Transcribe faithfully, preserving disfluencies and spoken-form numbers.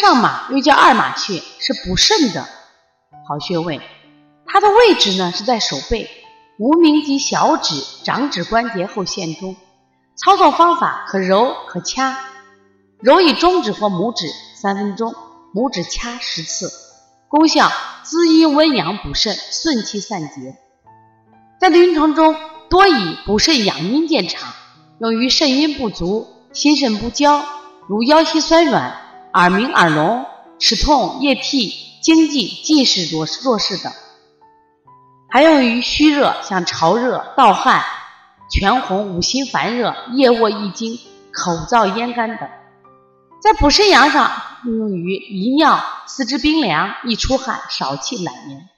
上马又叫二马穴，是补肾的好穴位。它的位置呢是在手背，无名及小指、掌指关节后线中。操作方法可揉可掐，揉以中指或拇指三分钟，拇指掐十次。功效：滋阴温阳、补肾、顺气散结。在临床中多以补肾养阴见长，用于肾阴不足、心肾不交，如腰膝酸软、耳鸣耳聋、齿痛、夜涕、经悸、近视弱视等。还用于虚热，像潮热、盗汗、全红、五心烦热、夜卧易惊、口燥咽干等。在补肾阳上，用于遗尿、四肢冰凉、易出汗、少气懒言。